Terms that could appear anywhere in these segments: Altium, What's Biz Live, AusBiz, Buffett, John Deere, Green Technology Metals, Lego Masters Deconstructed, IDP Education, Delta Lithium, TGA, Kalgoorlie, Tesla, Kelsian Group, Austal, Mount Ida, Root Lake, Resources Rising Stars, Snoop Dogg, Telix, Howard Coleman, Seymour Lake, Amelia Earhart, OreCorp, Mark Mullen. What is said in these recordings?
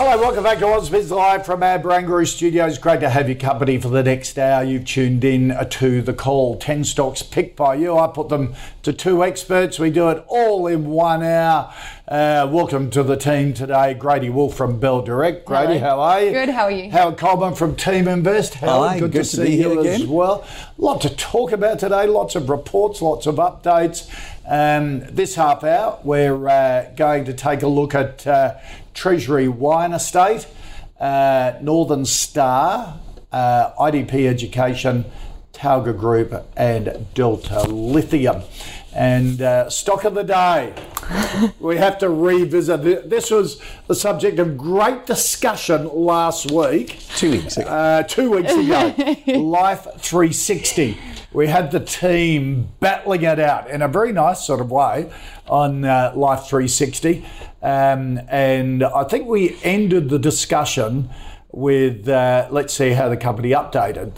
Hello, welcome back to What's Biz Live from our Barangaroo Studios. Great to have your company for the next hour. You've tuned in to the call. 10 stocks picked by you. I put them to two experts. We do it all in 1 hour. Welcome to the team today. Grady Wolfe from Bell Direct. Grady, hello. How are you? Good, how are you? Howard Coleman from Team Invest. Howard, good to see you again. As well. A lot to talk about today. Lots of reports, lots of updates. This half hour, we're going to take a look at Treasury Wine Estate, Northern Star, IDP Education, Talga Group, and Delta Lithium. And stock of the day. We have to revisit this. Was the subject of great discussion last week. 2 weeks ago. 2 weeks ago. Life360. We had the team battling it out in a very nice sort of way on Life360. And I think we ended the discussion with, let's see how the company updated.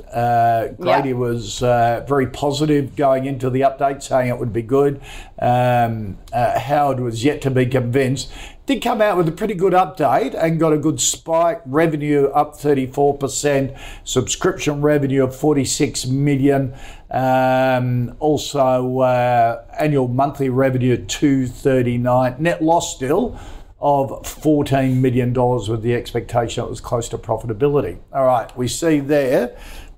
Grady was very positive going into the update, saying it would be good. Howard was yet to be convinced. Did come out with a pretty good update and got a good spike. Revenue up 34%, subscription revenue of 46 million. Also, annual monthly revenue 239. Net loss still of $14 million with the expectation it was close to profitability. All right, we see there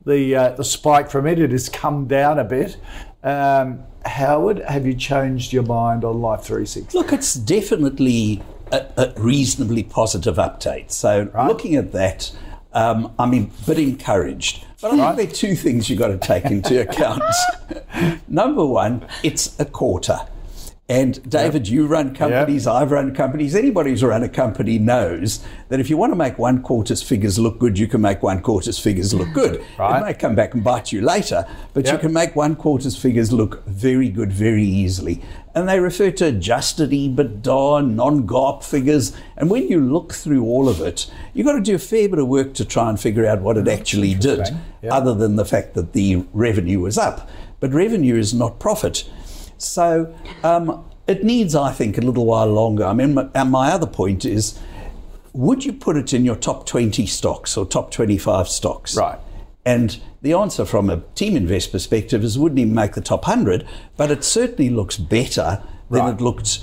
the spike from it. It has come down a bit. Howard, have you changed your mind on Life360? Look, it's definitely a reasonably positive update. So looking at that, I'm a bit encouraged. But I think there are two things you've got to take into account. Number one, it's a quarter. And David, you run companies, I've run companies. Anybody who's run a company knows that if you want to make one quarter's figures look good, you can make one quarter's figures look good. It may come back and bite you later, but you can make one quarter's figures look very good very easily. And they refer to adjusted EBITDA, non-GAAP figures. And when you look through all of it, you've got to do a fair bit of work to try and figure out what it actually did, other than the fact that the revenue was up. But revenue is not profit. So it needs, I think, a little while longer. I mean, my other point is, would you put it in your top 20 stocks or top 25 stocks? Right. And the answer from a Team Invest perspective is, wouldn't even make the top 100, but it certainly looks better than it looked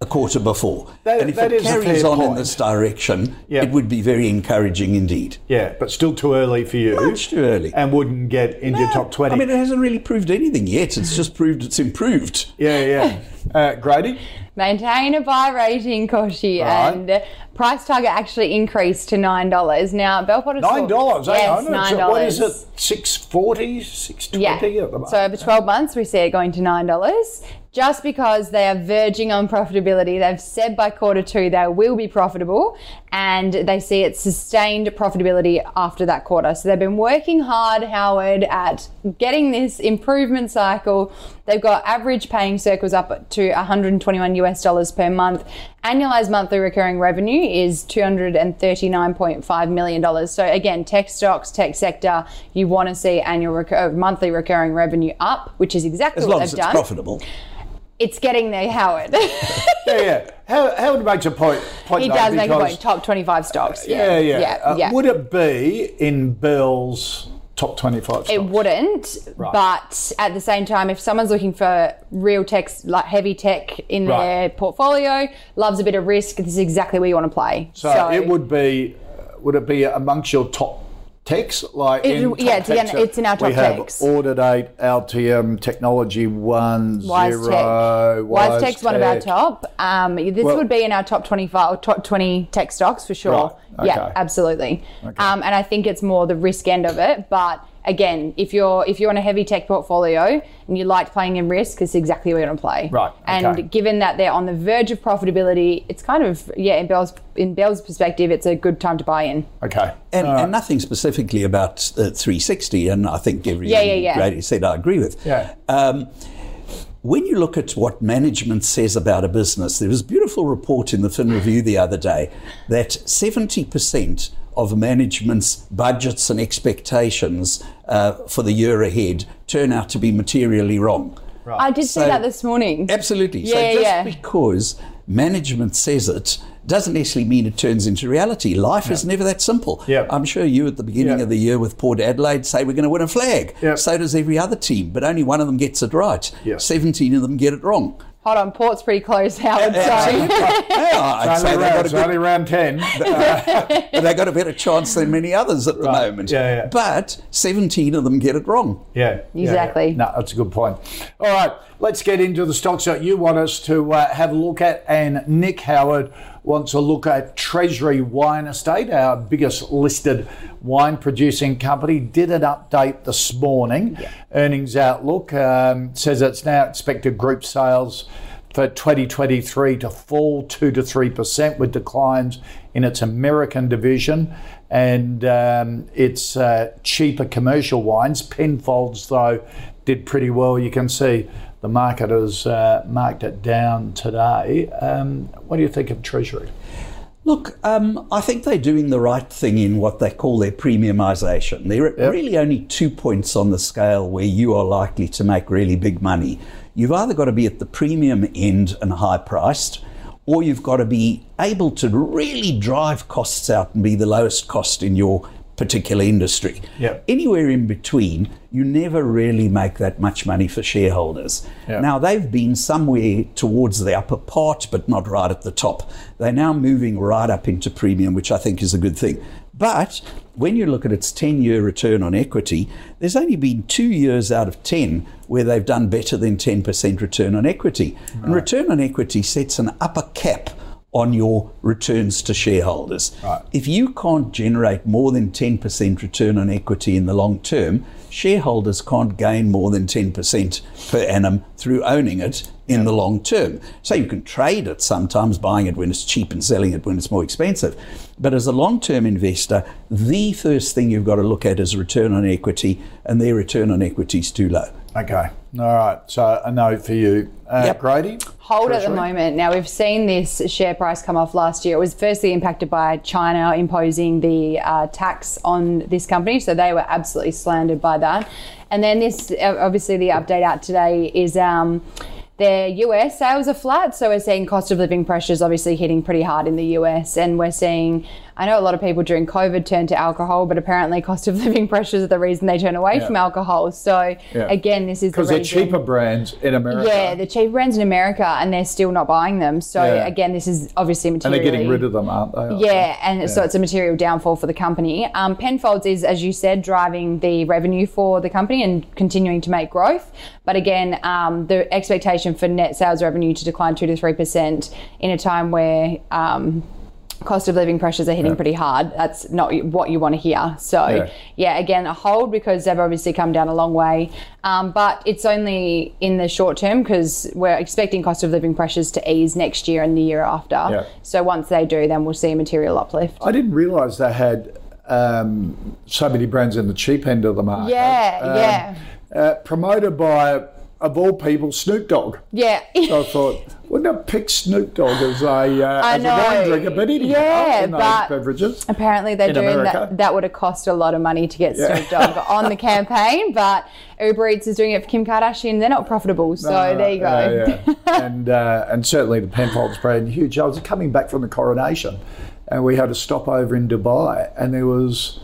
a quarter before. And if it carries on in this direction, it would be very encouraging indeed. Yeah, but still too early for you. Much too early. And wouldn't get into your top 20. I mean, it hasn't really proved anything yet. It's just proved it's improved. Grady? Maintain a buy rating, Koshi, and price target actually increased to $9. Now, Bell Potter's... $9? Yes, $9. So what is it, $6.40, $6.20 at the moment? So over 12 months, we see it going to $9. Just because they are verging on profitability. They've said by quarter two they will be profitable, and they see it sustained profitability after that quarter. So they've been working hard, Howard, at getting this improvement cycle. They've got average paying circles up to $121 per month. Annualized monthly recurring revenue is $239.5 million. So again, tech stocks, tech sector, you want to see monthly recurring revenue up, which is exactly what they've done. As long as it's profitable. It's getting there, Howard. Howard makes a point. He does make a point. Top 25 stocks. Would it be in Bell's top 25 stocks? It wouldn't. Right. But at the same time, if someone's looking for real tech, like heavy tech in their portfolio, loves a bit of risk, this is exactly where you want to play. So it would be. Would it be amongst your top techs? It's in our top techs. We have Audit 8, Altium, Technology 1, WiseTech. WiseTech's one of our top. This would be in our top 25 or top 20 tech stocks for sure. Right. Okay. Yeah, absolutely. Okay. And I think it's more the risk end of it, but again, if you're on a heavy tech portfolio and you like playing in risk, it's exactly where you're going to play. Right. Okay. And given that they're on the verge of profitability, it's kind of, yeah, in Bell's perspective, it's a good time to buy in. Okay. And nothing specifically about 360, and I think everything Grady said I agree with. Yeah. When you look at what management says about a business, there was a beautiful report in the Fin Review the other day that 70% of management's budgets and expectations for the year ahead turn out to be materially wrong. Right. I did see that this morning. Absolutely. Yeah, so just because management says it doesn't necessarily mean it turns into reality. Life is never that simple. Yep. I'm sure you at the beginning of the year with Port Adelaide say we're going to win a flag. Yep. So does every other team, but only one of them gets it right. Yep. 17 of them get it wrong. Hold on, Port's pretty close, Howard. It's only round 10. But they got a better chance than many others at the moment. Yeah, yeah. But 17 of them get it wrong. Yeah. Exactly. Yeah. No, that's a good point. All right, let's get into the stocks that you want us to have a look at. And Nick Howard wants a look at Treasury Wine Estate, our biggest listed wine producing company. Did an update this morning. Yeah. Earnings outlook says it's now expected group sales for 2023 to fall 2 to 3% with declines in its American division and its cheaper commercial wines. Penfolds, though, did pretty well. You can see the market has marked it down today. What do you think of Treasury? Look, I think they're doing the right thing in what they call their premiumisation. There are really only 2 points on the scale where you are likely to make really big money. You've either got to be at the premium end and high-priced, or you've got to be able to really drive costs out and be the lowest cost in your particular industry. Yep. Anywhere in between, you never really make that much money for shareholders. Yep. Now, they've been somewhere towards the upper part, but not right at the top. They're now moving right up into premium, which I think is a good thing. But when you look at its 10-year return on equity, there's only been 2 years out of 10 where they've done better than 10% return on equity. Right. And return on equity sets an upper cap on your returns to shareholders. Right. If you can't generate more than 10% return on equity in the long term, shareholders can't gain more than 10% per annum through owning it in the long term. So you can trade it sometimes, buying it when it's cheap and selling it when it's more expensive. But as a long-term investor, the first thing you've got to look at is return on equity, and their return on equity is too low. Okay. All right. So a no for you. Grady? Hold Treasury? At the moment. Now, we've seen this share price come off last year. It was firstly impacted by China imposing the tax on this company. So they were absolutely slandered by that. And then this, obviously, the update out today is their US sales are flat. So we're seeing cost of living pressures obviously hitting pretty hard in the US. And we're seeing, I know a lot of people during COVID turned to alcohol, but apparently cost of living pressures are the reason they turn away from alcohol. So again, this is the reason. Because they're cheaper brands in America. Yeah, they're cheaper brands in America and they're still not buying them. So again, this is obviously material. And they're getting rid of them, aren't they? Yeah, and so it's a material downfall for the company. Penfolds is, as you said, driving the revenue for the company and continuing to make growth. But again, the expectation for net sales revenue to decline 2 to 3% in a time where cost of living pressures are hitting pretty hard. That's not what you want to hear. So again, a hold because they've obviously come down a long way. But it's only in the short term because we're expecting cost of living pressures to ease next year and the year after. Yeah. So once they do, then we'll see a material uplift. I didn't realise they had so many brands in the cheap end of the market. Promoted by, of all people, Snoop Dogg. Yeah. So I thought, wouldn't I pick Snoop Dogg as a wine drinker? But anyway, in those beverages. Apparently they're doing that. That would have cost a lot of money to get Snoop Dogg on the campaign, but Uber Eats is doing it for Kim Kardashian. They're not profitable, so there you go. And certainly the Penfolds brand, huge. I was coming back from the coronation, and we had a stopover in Dubai, and there's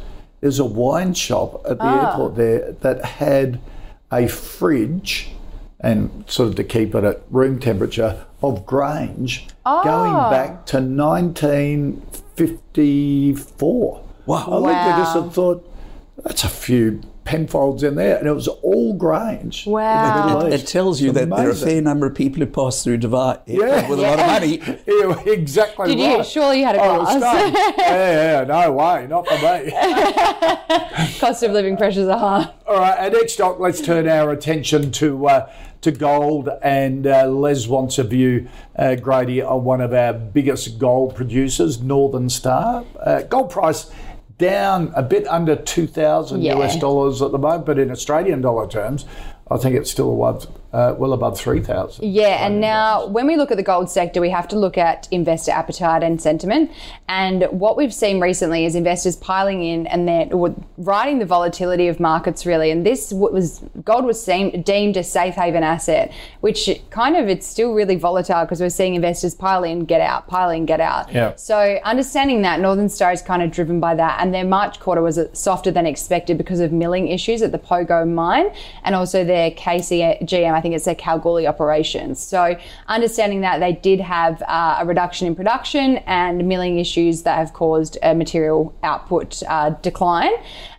a wine shop at the airport there that had a fridge, and sort of to keep it at room temperature, of Grange going back to 1954. Wow. I looked at this and thought, that's a few Penfolds in there, and it was all Grange. Wow. It tells you that there are a fair number of people who pass through Dubai with a lot of money. Yeah, exactly. Did you? Surely you had a glass. Yeah, no way, not for me. Cost of living pressures are high. All right, at next stop, let's turn our attention to gold, and Les wants a view, Grady, on one of our biggest gold producers, Northern Star. Gold price down a bit under $2,000 US dollars at the moment, but in Australian dollar terms, I think it's still well above 3,000. Yeah, and now when we look at the gold sector, we have to look at investor appetite and sentiment. And what we've seen recently is investors piling in and they're riding the volatility of markets, really. And this was gold was deemed a safe haven asset, which kind of it's still really volatile because we're seeing investors pile in, get out, pile in, get out. Yeah. So understanding that, Northern Star is kind of driven by that. And their March quarter was softer than expected because of milling issues at the Pogo mine and also their KCGM. I think it's their Kalgoorlie operations. So understanding that they did have a reduction in production and milling issues that have caused a material output decline.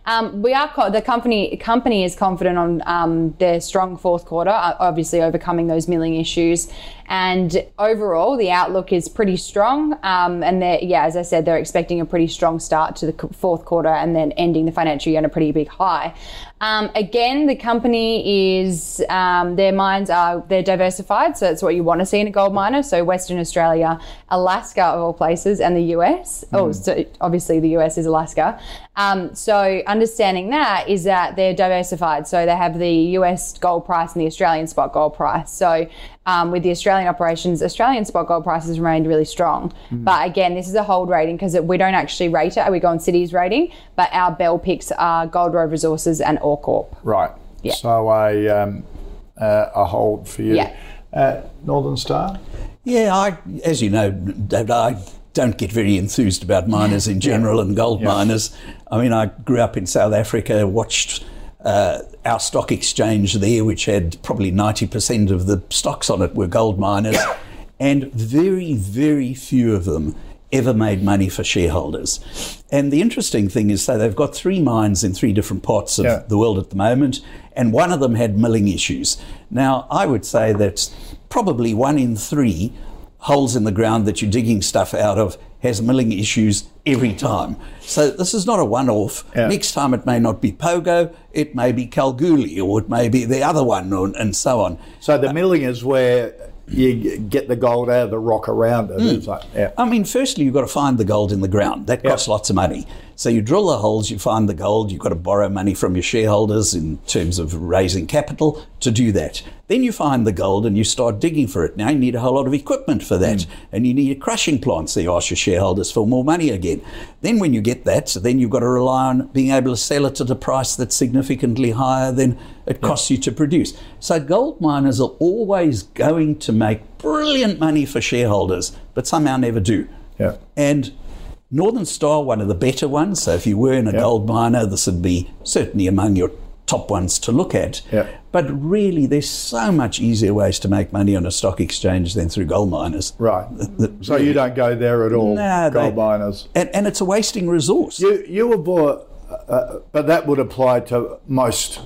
The company is confident on their strong fourth quarter, obviously overcoming those milling issues. And overall, the outlook is pretty strong. And as I said, they're expecting a pretty strong start to the fourth quarter and then ending the financial year on a pretty big high. Again, the company is, their mines are, they're diversified. So that's what you want to see in a gold miner. So Western Australia, Alaska of all places, and the US. Mm. Oh, so obviously the US is Alaska. So understanding that is that they're diversified. So they have the US gold price and the Australian spot gold price. So with the Australian operations, Australian spot gold prices remained really strong. Mm. But again, this is a hold rating because we don't actually rate it. We go on Citi's rating, but our Bell picks are Gold Road Resources and OreCorp. Right. Yeah. So a hold for you. Yeah. Northern Star? Yeah, as you know, David, I don't get very enthused about miners in general and gold miners. I mean, I grew up in South Africa, watched our stock exchange there, which had probably 90% of the stocks on it were gold miners, and very, very few of them ever made money for shareholders. And the interesting thing is, so they've got three mines in three different parts of the world at the moment, and one of them had milling issues. Now, I would say that probably 1 in 3 holes in the ground that you're digging stuff out of has milling issues every time. So this is not a one-off. Yeah. Next time it may not be Pogo, it may be Kalgoorlie, or it may be the other one, and so on. So the milling is where you get the gold out of the rock around it. Mm. It's like, I mean, firstly, you've got to find the gold in the ground. That costs lots of money. So you drill the holes, you find the gold, you've got to borrow money from your shareholders in terms of raising capital to do that. Then you find the gold and you start digging for it. Now you need a whole lot of equipment for that, and you need a crushing plant, so you ask your shareholders for more money again. Then when you get that, then you've got to rely on being able to sell it at a price that's significantly higher than it costs you to produce. So gold miners are always going to make brilliant money for shareholders, but somehow never do. Yeah. And Northern Star, one of the better ones. So if you were in a gold miner, this would be certainly among your top ones to look at. Yeah. But really, there's so much easier ways to make money on a stock exchange than through gold miners. Right. So you don't go there at all, gold miners. And it's a wasting resource. You were bought, but that would apply to most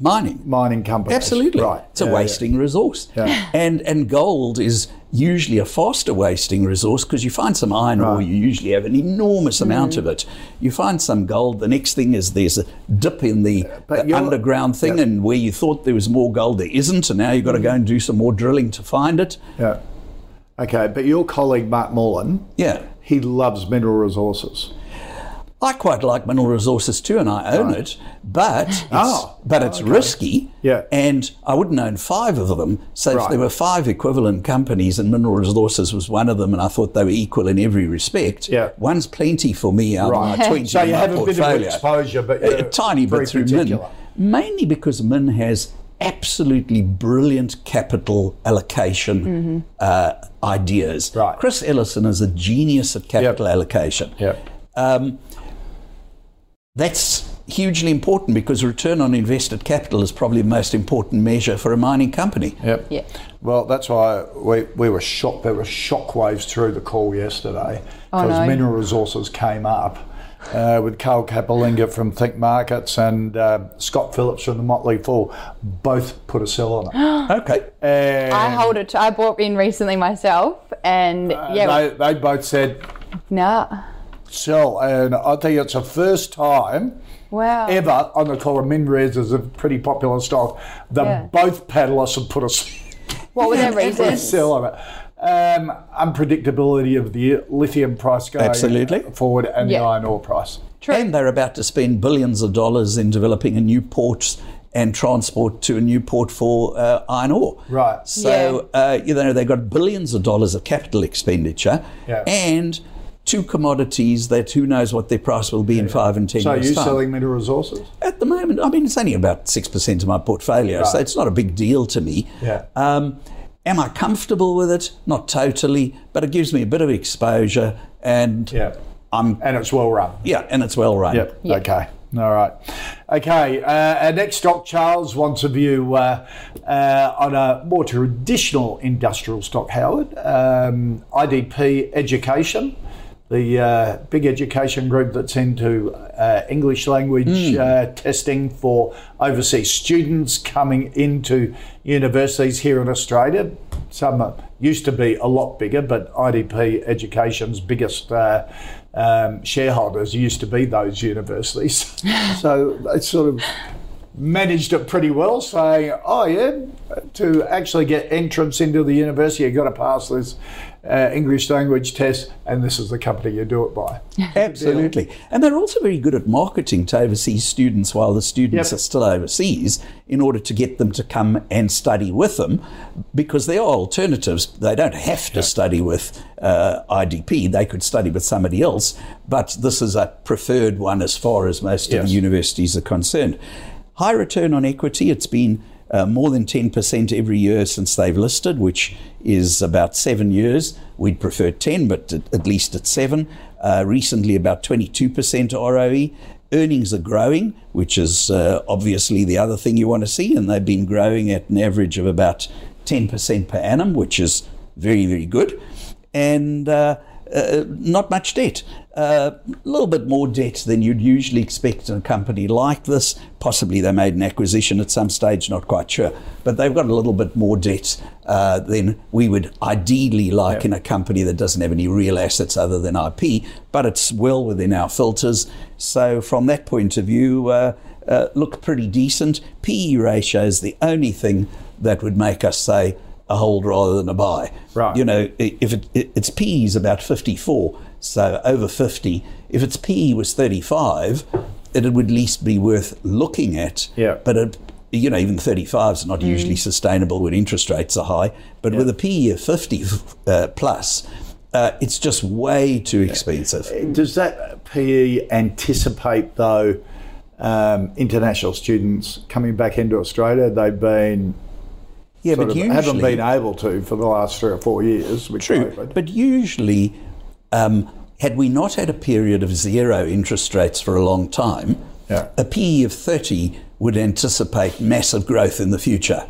mining companies. Absolutely. Right. It's a wasting resource. Yeah. And gold is usually a faster wasting resource because you find some iron ore, you usually have an enormous amount of it. You find some gold, the next thing is there's a dip in the underground thing, and where you thought there was more gold, there isn't, and now you've got to go and do some more drilling to find it. Yeah. Okay, but your colleague Mark Mullen, he loves mineral resources. I quite like mineral resources too, and I own it, but it's risky, and I wouldn't own 5 of them. So if there were 5 equivalent companies, and mineral resources was one of them, and I thought they were equal in every respect, one's plenty for me out of my 20 So you have portfolio. A bit of exposure, but a tiny bit through particular. MIN, mainly because MIN has absolutely brilliant capital allocation ideas. Right. Chris Ellison is a genius at capital allocation. That's hugely important because return on invested capital is probably the most important measure for a mining company. Yep. Yeah. Well, that's why we were shocked. There were shockwaves through the call yesterday because mineral resources came up. with Carl Kapalinga from Think Markets and Scott Phillips from The Motley Fool, both put a sell on it. Okay. And I hold it. I bought in recently myself, and they both said no. Sell, and I tell you, it's the first time. Wow. Ever on the call of MinRes is a pretty popular stock. The both paddlers have put us. What were their reasons? Sell on it. Unpredictability of the lithium price going forward and the iron ore price. True. And they're about to spend billions of dollars in developing a new port and transport to a new port for iron ore. Right. So you know, they've got billions of dollars of capital expenditure and two commodities that who knows what their price will be in 5 and 10 years' time. So are you selling Mineral Resources? At the moment, I mean, it's only about 6% of my portfolio, so it's not a big deal to me. Yeah. Am I comfortable with it? Not totally, but it gives me a bit of exposure and and it's well run. Yeah, and it's well run. Yep. Yeah. Okay. All right. Okay. Our next stock, Charles wants a view on a more traditional industrial stock, Howard. IDP Education, the big education group that's into English language testing for overseas students coming into universities here in Australia. Some used to be a lot bigger, but IDP Education's biggest shareholders used to be those universities. So they sort of managed it pretty well, saying, to actually get entrance into the university, you've got to pass this English language test, and this is the company you do it by. Absolutely. And they're also very good at marketing to overseas students while the students are still overseas, in order to get them to come and study with them, because there are alternatives. They don't have to study with IDP. They could study with somebody else, but this is a preferred one as far as most of the universities are concerned. High return on equity. It's been more than 10% every year since they've listed, which is about 7 years. We'd prefer 10, but at least at 7. Recently, about 22% ROE. Earnings are growing, which is obviously the other thing you want to see, and they've been growing at an average of about 10% per annum, which is very, very good. And not much debt. A little bit more debt than you'd usually expect in a company like this. Possibly they made an acquisition at some stage, not quite sure. But they've got a little bit more debt than we would ideally like in a company that doesn't have any real assets other than IP, but it's well within our filters. So from that point of view, look pretty decent. PE ratio is the only thing that would make us say a hold rather than a buy. Right. You know, if its PE is about 54, so over 50. If its PE was 35, it would at least be worth looking at. Yeah. But even 35 is not usually sustainable when interest rates are high. But with a PE of 50 plus, it's just way too expensive. Does that PE anticipate though international students coming back into Australia? They've been haven't been able to for the last 3 or 4 years. True, but usually. Had we not had a period of zero interest rates for a long time, a PE of 30 would anticipate massive growth in the future.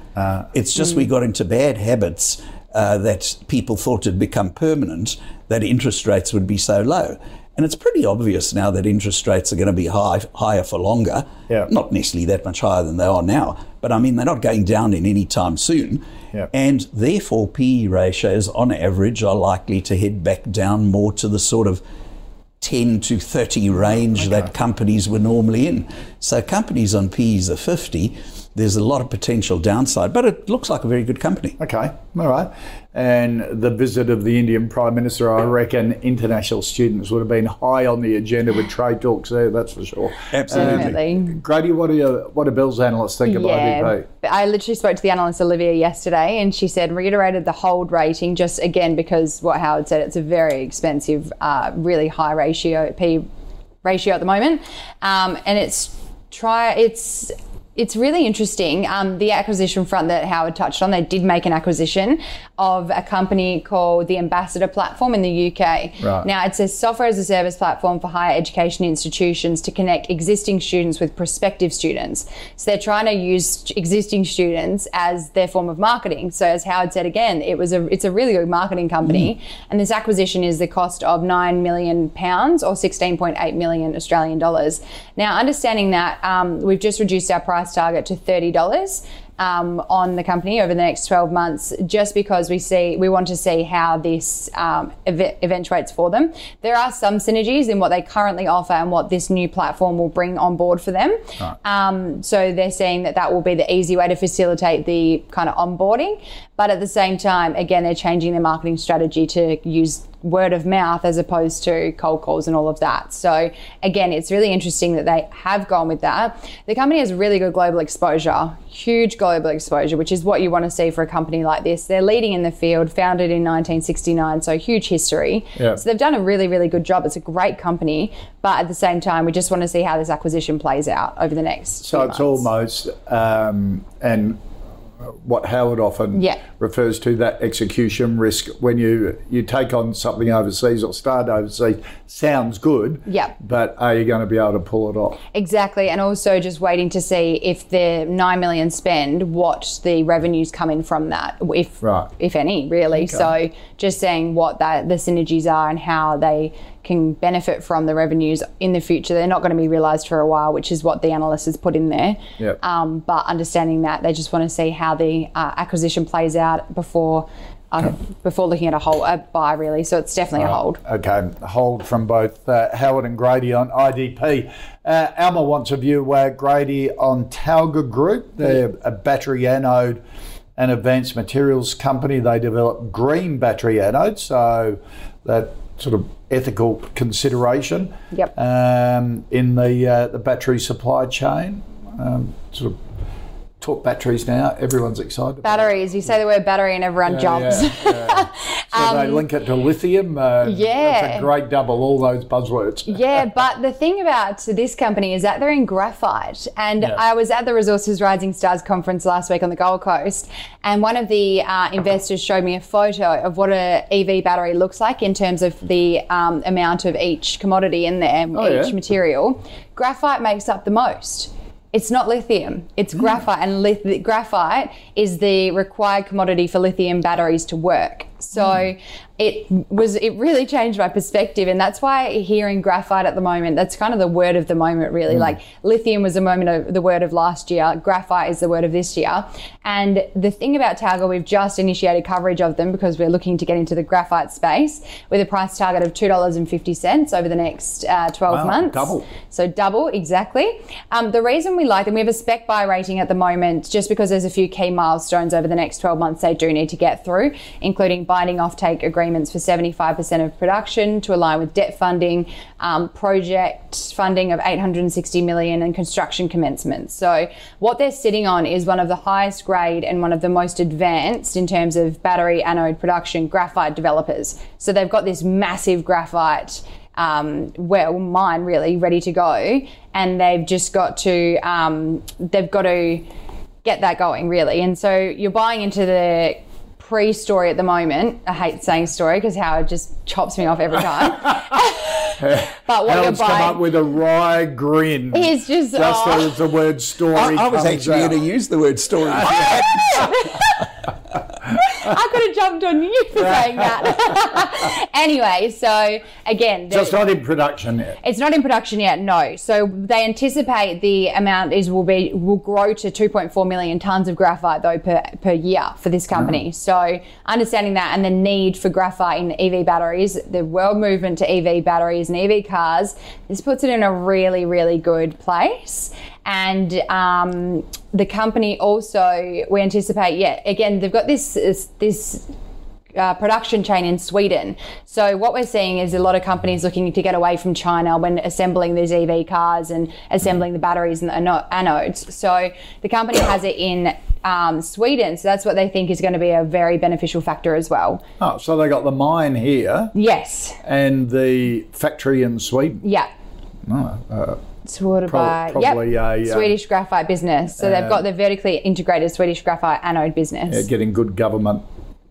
It's just we got into bad habits that people thought had become permanent, that interest rates would be so low. And it's pretty obvious now that interest rates are going to be higher for longer, not necessarily that much higher than they are now, but I mean, they're not going down in any time soon. And therefore, PE ratios on average are likely to head back down more to the sort of 10 to 30 range that companies were normally in. So companies on PEs of 50, there's a lot of potential downside, but it looks like a very good company. Okay, all right. And the visit of the Indian Prime Minister, I reckon international students would have been high on the agenda with trade talks there, that's for sure. Absolutely. Grady, what do Bell's analysts think about IDP? I literally spoke to the analyst Olivia yesterday, and she said, reiterated the hold rating, just again because what Howard said, it's a very expensive, really high ratio, P ratio at the moment. And it's It's really interesting. The acquisition front that Howard touched on, they did make an acquisition of a company called the Ambassador Platform in the UK. Right. Now, it's a software as a service platform for higher education institutions to connect existing students with prospective students. So they're trying to use existing students as their form of marketing. So as Howard said again, it's a really good marketing company. And this acquisition is the cost of £9 million or 16.8 million Australian dollars. Now, understanding that, we've just reduced our price target to $30 on the company over the next 12 months, just because we want to see how this eventuates for them. There are some synergies in what they currently offer and what this new platform will bring on board for them. Right. So they're saying that will be the easy way to facilitate the kind of onboarding. But at the same time, again, they're changing their marketing strategy to use word of mouth as opposed to cold calls and all of that. So again, it's really interesting that they have gone with that. The company has really good global exposure, huge global exposure, which is what you want to see for a company like this. They're leading in the field, founded in 1969, so huge history. Yeah. So they've done a really, really good job. It's a great company, but at the same time, we just want to see how this acquisition plays out over the next few months. So it's almost, and what Howard often refers to, that execution risk. When you take on something overseas or start overseas, sounds good, but are you going to be able to pull it off? Exactly. And also just waiting to see if the 9 million spend, what the revenues come in from that, if any, really. Okay. So just seeing what the synergies are and how they can benefit from the revenues in the future. They're not going to be realised for a while, which is what the analyst has put in there. Yep. But understanding that, they just want to see how the acquisition plays out before looking at a buy, really. So it's definitely a hold. Okay, a hold from both Howard and Grady on IDP. Alma wants a view, Grady, on Talga Group. They're a battery anode and advanced materials company. They develop green battery anodes, so that sort of ethical consideration in the battery supply chain. Sort of talk batteries now, everyone's excited. Batteries, you say the word battery and everyone jumps. So they link it to lithium. That's a great double, all those buzzwords. But the thing about this company is that they're in graphite. And I was at the Resources Rising Stars conference last week on the Gold Coast, and one of the investors showed me a photo of what an EV battery looks like in terms of the amount of each commodity in there, each material. Graphite makes up the most. It's not lithium, it's graphite, and graphite is the required commodity for lithium batteries to work. So it really changed my perspective, and that's why hearing graphite at the moment, that's kind of the word of the moment, really. Like lithium was the word of last year, graphite is the word of this year. And the thing about Talga, we've just initiated coverage of them because we're looking to get into the graphite space with a price target of $2.50 over the next 12 months. Double. So double, exactly. The reason we like them, we have a spec buy rating at the moment just because there's a few key milestones over the next 12 months they do need to get through, including binding offtake agreements for 75% of production to align with debt funding, project funding of $860 million and construction commencement. So what they're sitting on is one of the highest grade and one of the most advanced in terms of battery anode production graphite developers. So they've got this massive graphite mine really ready to go, and they've just got to get that going, really. And so you're buying into the pre-story at the moment. I hate saying story because Howard just chops me off every time. But what Howard's come up with a wry grin. He's just as the word story I was actually going to use the word story. I could have jumped on you for saying that. Anyway, so again, so it's not in production yet. It's not in production yet, no. So they anticipate the amount will grow to 2.4 million tons of graphite though per year for this company. So understanding that and the need for graphite in EV batteries, the world movement to EV batteries and EV cars, this puts it in a really, really good place. And the company also, we anticipate, again, they've got this production chain in Sweden. So what we're seeing is a lot of companies looking to get away from China when assembling these EV cars and assembling the batteries and the anodes. So the company has it in Sweden, so that's what they think is going to be a very beneficial factor as well. Oh, so they got the mine here. Yes. And the factory in Sweden. Yeah. Oh, Sorted by Swedish graphite business. So they've got the vertically integrated Swedish graphite anode business. Yeah, getting good government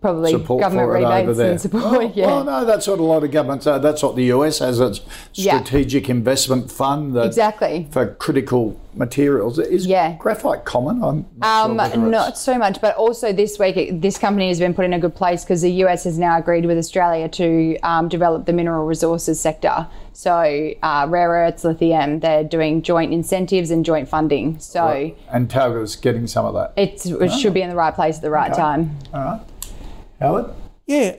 support government rebates and support. Yeah. Well, no, that's what a lot of governments are. That's what the US has, its strategic investment fund that for critical materials. Is graphite common? I'm not, sure not so much, but also this week, this company has been put in a good place because the US has now agreed with Australia to develop the mineral resources sector. So rare earths, lithium, they're doing joint incentives and joint funding. So and Talga's getting some of that. It should be in the right place at the right time. All right. Howard? Yeah,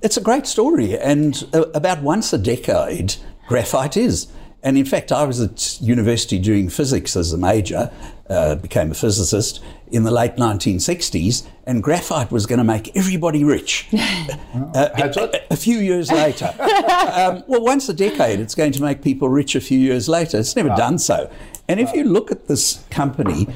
it's a great story, and about once a decade, graphite is. And in fact, I was at university doing physics as a major, became a physicist in the late 1960s, and graphite was going to make everybody rich. A few years later. Well, once a decade, it's going to make people rich a few years later. It's never done so. And if you look at this company,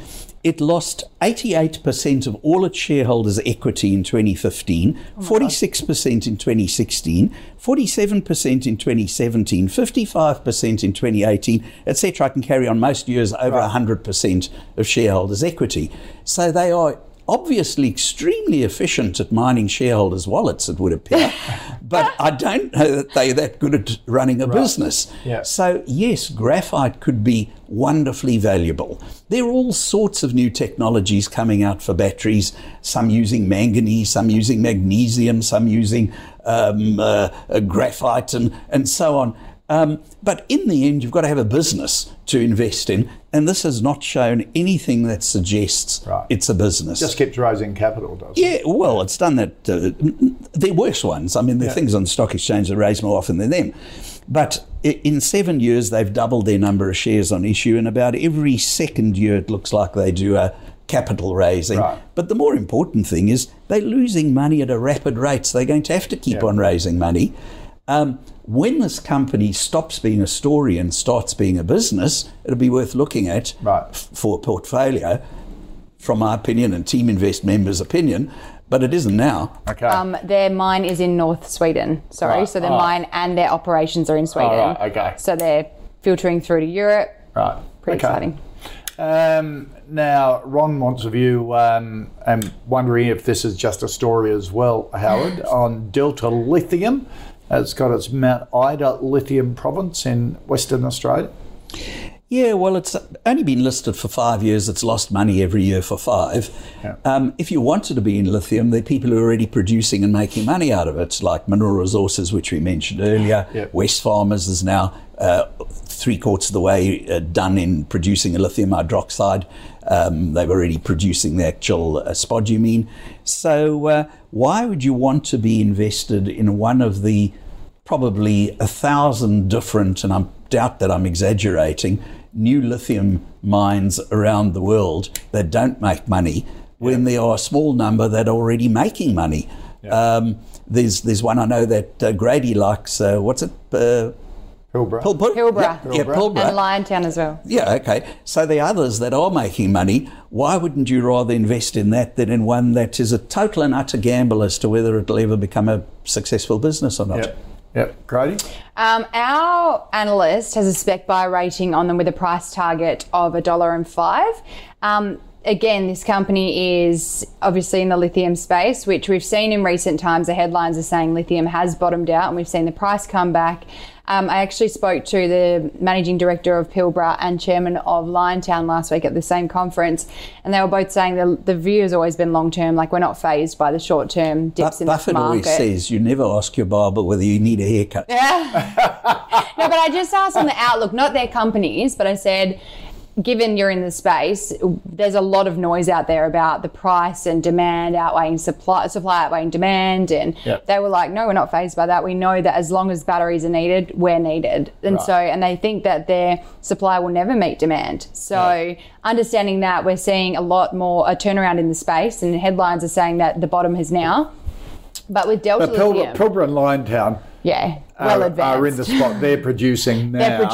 it lost 88% of all its shareholders' equity in 2015, 46% in 2016, 47% in 2017, 55% in 2018, etc. I can carry on. Most years over 100% of shareholders' equity. So they are obviously extremely efficient at mining shareholders' wallets, it would appear, but I don't know that they're that good at running a business. Yeah. So yes, graphite could be wonderfully valuable. There are all sorts of new technologies coming out for batteries, some using manganese, some using magnesium, some using graphite and so on. But in the end, you've got to have a business to invest in, and this has not shown anything that suggests it's a business. It just keeps raising capital, doesn't it? Yeah, well, it's done that. They're worse ones. I mean, there are things on the stock exchange that raise more often than them. But in 7 years, they've doubled their number of shares on issue, and about every second year, it looks like they do a capital raising. Right. But the more important thing is they're losing money at a rapid rate, so they're going to have to keep on raising money. When this company stops being a story and starts being a business, it'll be worth looking at for a portfolio, from my opinion and Team Invest members' opinion, but it isn't now. Okay. Their mine is in North Sweden, so their mine and their operations are in Sweden. So they're filtering through to Europe. Right. Pretty exciting. Now, Ron wants a view, I'm wondering if this is just a story as well, Howard, on Delta Lithium. It's got its Mount Ida lithium province in Western Australia. Yeah, well, it's only been listed for 5 years. It's lost money every year for five. Yeah. If you wanted to be in lithium, there are people who are already producing and making money out of it, like Mineral Resources, which we mentioned earlier. Yeah. Wesfarmers is now three-quarters of the way done in producing a lithium hydroxide. They're already producing the actual spodumene. So why would you want to be invested in one of the probably 1,000 different, and I doubt that I'm exaggerating, new lithium mines around the world that don't make money when there are a small number that are already making money? Yeah. There's one I know that Grady likes, what's it? Pilbara. Yeah, Pilbara. And Liontown as well. Yeah, okay. So the others that are making money, why wouldn't you rather invest in that than in one that is a total and utter gamble as to whether it'll ever become a successful business or not? Yep. Yep. Grady? Our analyst has a spec buy rating on them with a price target of $1.05. Again, this company is obviously in the lithium space, which we've seen in recent times. The headlines are saying lithium has bottomed out and we've seen the price come back. I actually spoke to the managing director of Pilbara and chairman of Liontown last week at the same conference, and they were both saying the view has always been long-term, like we're not phased by the short-term dips in the market. Buffett always says, you never ask your barber whether you need a haircut. Yeah. No, but I just asked on the outlook, not their companies, but I said, given you're in the space, there's a lot of noise out there about the price and demand outweighing supply outweighing demand. And they were like, no, we're not phased by that. We know that as long as batteries are needed, we're needed. And and they think that their supply will never meet demand. So understanding that, we're seeing a lot more a turnaround in the space, and the headlines are saying that the bottom is now. But with Delta Lithium. Pilbara and Liontown are in the spot. They're producing now.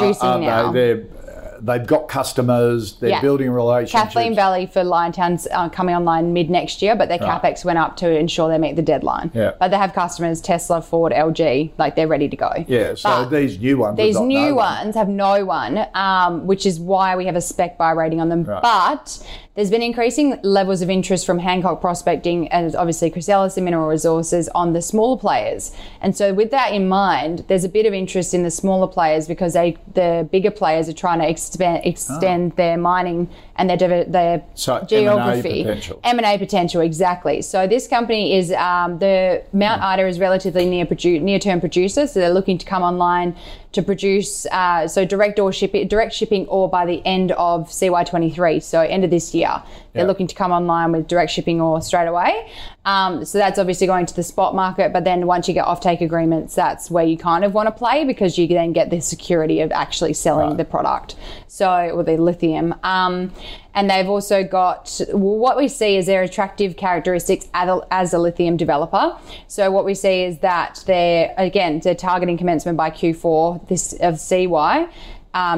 they've got customers, they're building relationships. Kathleen Valley for Liontown's coming online mid-next year, but their CapEx went up to ensure they meet the deadline. Yeah. But they have customers, Tesla, Ford, LG, like they're ready to go. Yeah, so but these new ones have no one, which is why we have a spec buy rating on them. Right. But there's been increasing levels of interest from Hancock Prospecting and obviously Chrysalis and Mineral Resources on the smaller players. And so with that in mind, there's a bit of interest in the smaller players because the bigger players are trying to extend their mining and their geography. M&A potential, exactly. So this company is, the Mount Ida is relatively near-term producer, so they're looking to come online to produce, so direct shipping ore by the end of CY23, so end of this year. They're looking to come online with direct shipping ore straight away. So that's obviously going to the spot market, but then once you get offtake agreements, that's where you kind of want to play because you then get the security of actually selling the product, or the lithium. And they've also got, what we see is their attractive characteristics as a lithium developer. So what we see is that they're targeting commencement by Q4 of CY.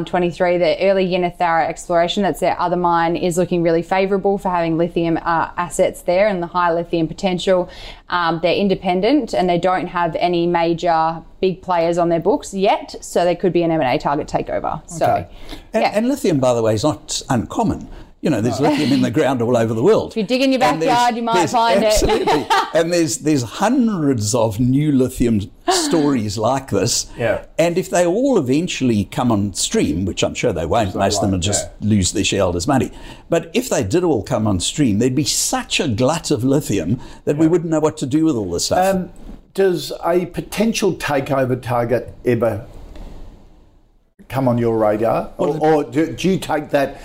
23, the early Yinnetharra exploration, that's their other mine, is looking really favourable for having lithium assets there and the high lithium potential. They're independent and they don't have any major big players on their books yet, so they could be an M&A target takeover. Okay. So, and lithium, by the way, is not uncommon. You know, there's lithium in the ground all over the world. If you dig in your backyard, you might find it. And there's hundreds of new lithium stories like this. Yeah. And if they all eventually come on stream, which I'm sure they won't, most of them will just lose their shareholders' money. But if they did all come on stream, there'd be such a glut of lithium that we wouldn't know what to do with all this stuff. Does a potential takeover target ever come on your radar? Or do you take that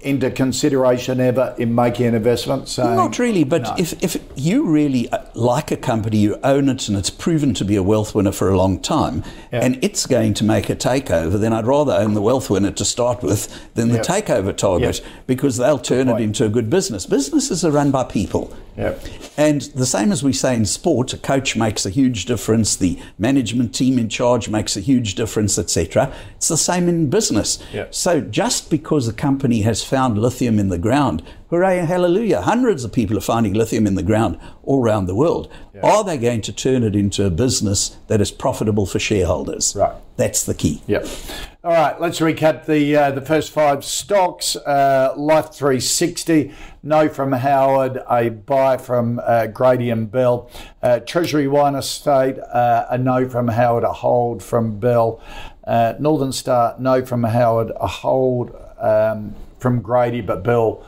into consideration ever in making an investment? Not really, but if you really like a company, you own it and it's proven to be a wealth winner for a long time and it's going to make a takeover, then I'd rather own the wealth winner to start with than the takeover target because they'll turn it into a good business. Businesses are run by people. Yep. And the same as we say in sport, a coach makes a huge difference, the management team in charge makes a huge difference, etc. It's the same in business. Yep. So just because a company has found lithium in the ground, hooray and hallelujah, hundreds of people are finding lithium in the ground all around the world. Yep. Are they going to turn it into a business that is profitable for shareholders? Right. That's the key. Yep. All right, let's recap the first five stocks. Life360, no from Howard, a buy from Grady and Bell. Treasury Wine Estate, a no from Howard, a hold from Bell. Northern Star, no from Howard, a hold from Grady, but Bell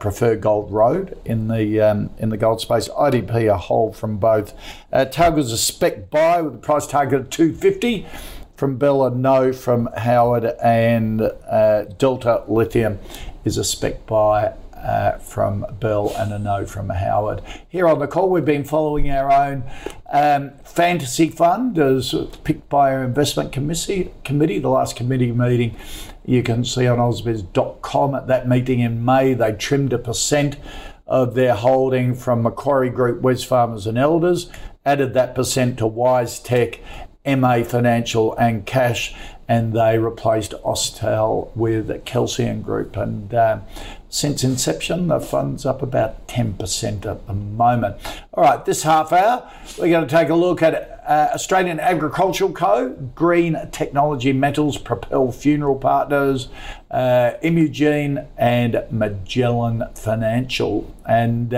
prefer Gold Road in the gold space. IDP, a hold from both. Talga's a spec buy with the price target of $250. From Bell, a no from Howard, and Delta Lithium is a spec buy from Bell and a no from Howard. Here on the call, we've been following our own fantasy fund as picked by our investment committee, the last committee meeting. You can see on ausbiz.com at that meeting in May, they trimmed 1% of their holding from Macquarie Group, Wesfarmers and Elders, added that percent to WiseTech, MA Financial and Cash, and they replaced Austal with Kelsian Group. And since inception, the fund's up about 10% at the moment. All right, this half hour, we're going to take a look at Australian Agricultural Co, Green Technology Metals, Propel Funeral Partners, Imugene, and Magellan Financial. And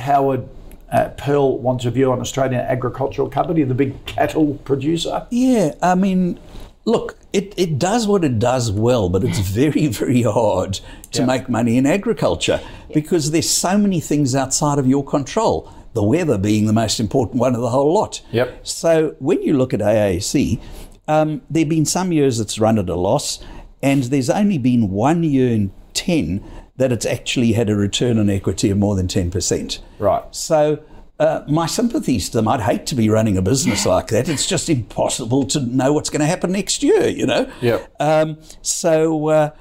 Howard Pearl wants a view on Australian Agricultural Company, the big cattle producer. Yeah, I mean, look, it does what it does well, but it's very, very hard to make money in agriculture because there's so many things outside of your control, the weather being the most important one of the whole lot. Yep. So when you look at AAC, there have been some years it's run at a loss, and there's only been 1 year in 10 that it's actually had a return on equity of more than 10%. Right. So my sympathies to them. I'd hate to be running a business like that. It's just impossible to know what's going to happen next year, you know? Yeah.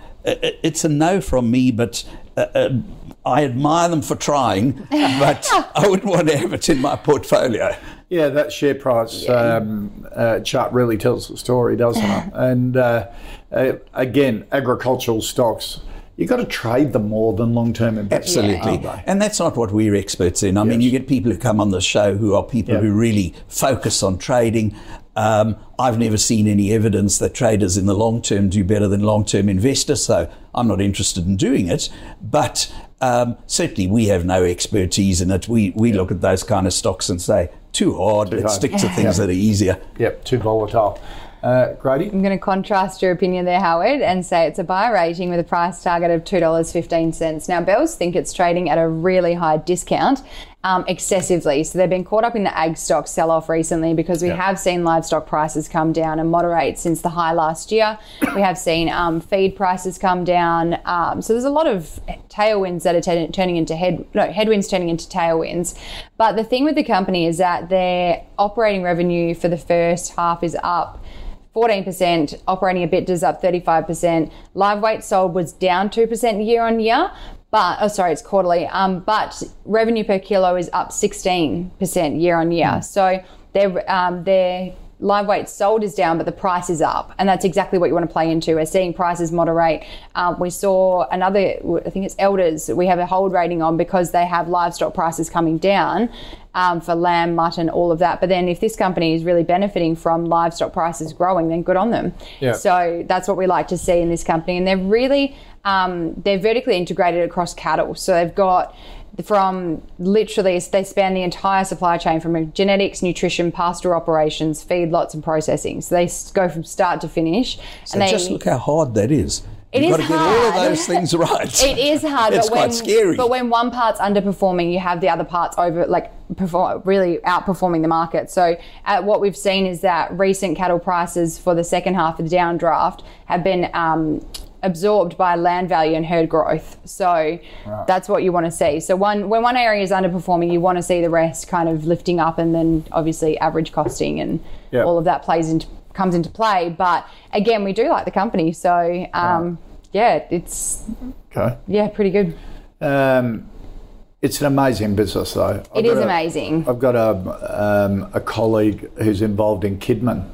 It's a no from me, but I admire them for trying, but I wouldn't want to have it in my portfolio. Yeah, that share price chart really tells the story, doesn't it? And again, agricultural stocks, you've got to trade them more than long-term investors. Absolutely. Yeah. And that's not what we're experts in. I mean, you get people who come on the show who are people who really focus on trading. I've never seen any evidence that traders in the long term do better than long-term investors, so I'm not interested in doing it. But certainly we have no expertise in it. We look at those kind of stocks and say, too hard, let's stick to things that are easier. Yep, too volatile. Grady? I'm going to contrast your opinion there, Howard, and say it's a buy rating with a price target of $2.15. Now, Bells think it's trading at a really high discount, excessively. So they've been caught up in the ag stock sell-off recently because we have seen livestock prices come down and moderate since the high last year. We have seen feed prices come down. So there's a lot of tailwinds that are headwinds turning into tailwinds. But the thing with the company is that their operating revenue for the first half is up 14%, operating EBITDA is up 35%. Live weight sold was down 2% year on year, it's quarterly. But revenue per kilo is up 16% year on year. So their live weight sold is down, but the price is up, and that's exactly what you want to play into. We're seeing prices moderate. We saw another, I think it's Elders, we have a hold rating on because they have livestock prices coming down. For lamb, mutton, all of that. But then if this company is really benefiting from livestock prices growing, then good on them. Yeah. So that's what we like to see in this company. And they're really, they're vertically integrated across cattle. So they've got they span the entire supply chain from genetics, nutrition, pastoral operations, feedlots and processing. So they go from start to finish. So just look how hard that is. You've got to get all of those things right. It is hard. It's quite scary. But when one part's underperforming, you have the other parts really outperforming the market. So what we've seen is that recent cattle prices for the second half of the downdraft have been absorbed by land value and herd growth. So that's what you want to see. So when one area is underperforming, you want to see the rest kind of lifting up, and then obviously average costing and all of that comes into play. But again, we do like the company, so it's pretty good. It's an amazing business though. Amazing. I've got a colleague who's involved in Kidman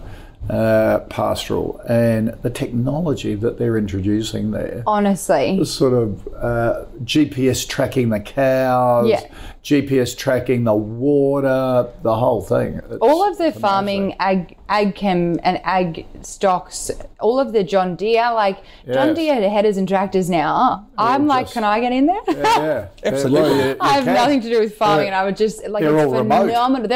pastoral, and the technology that they're introducing there, honestly, sort of GPS tracking the cows, GPS tracking the water, the whole thing. It's all of the amazing. Farming, ag chem and ag stocks, all of the John Deere, John Deere headers and tractors now. Can I get in there? Yeah. Absolutely. Yeah, I have nothing to do with farming, and I would just remote. They're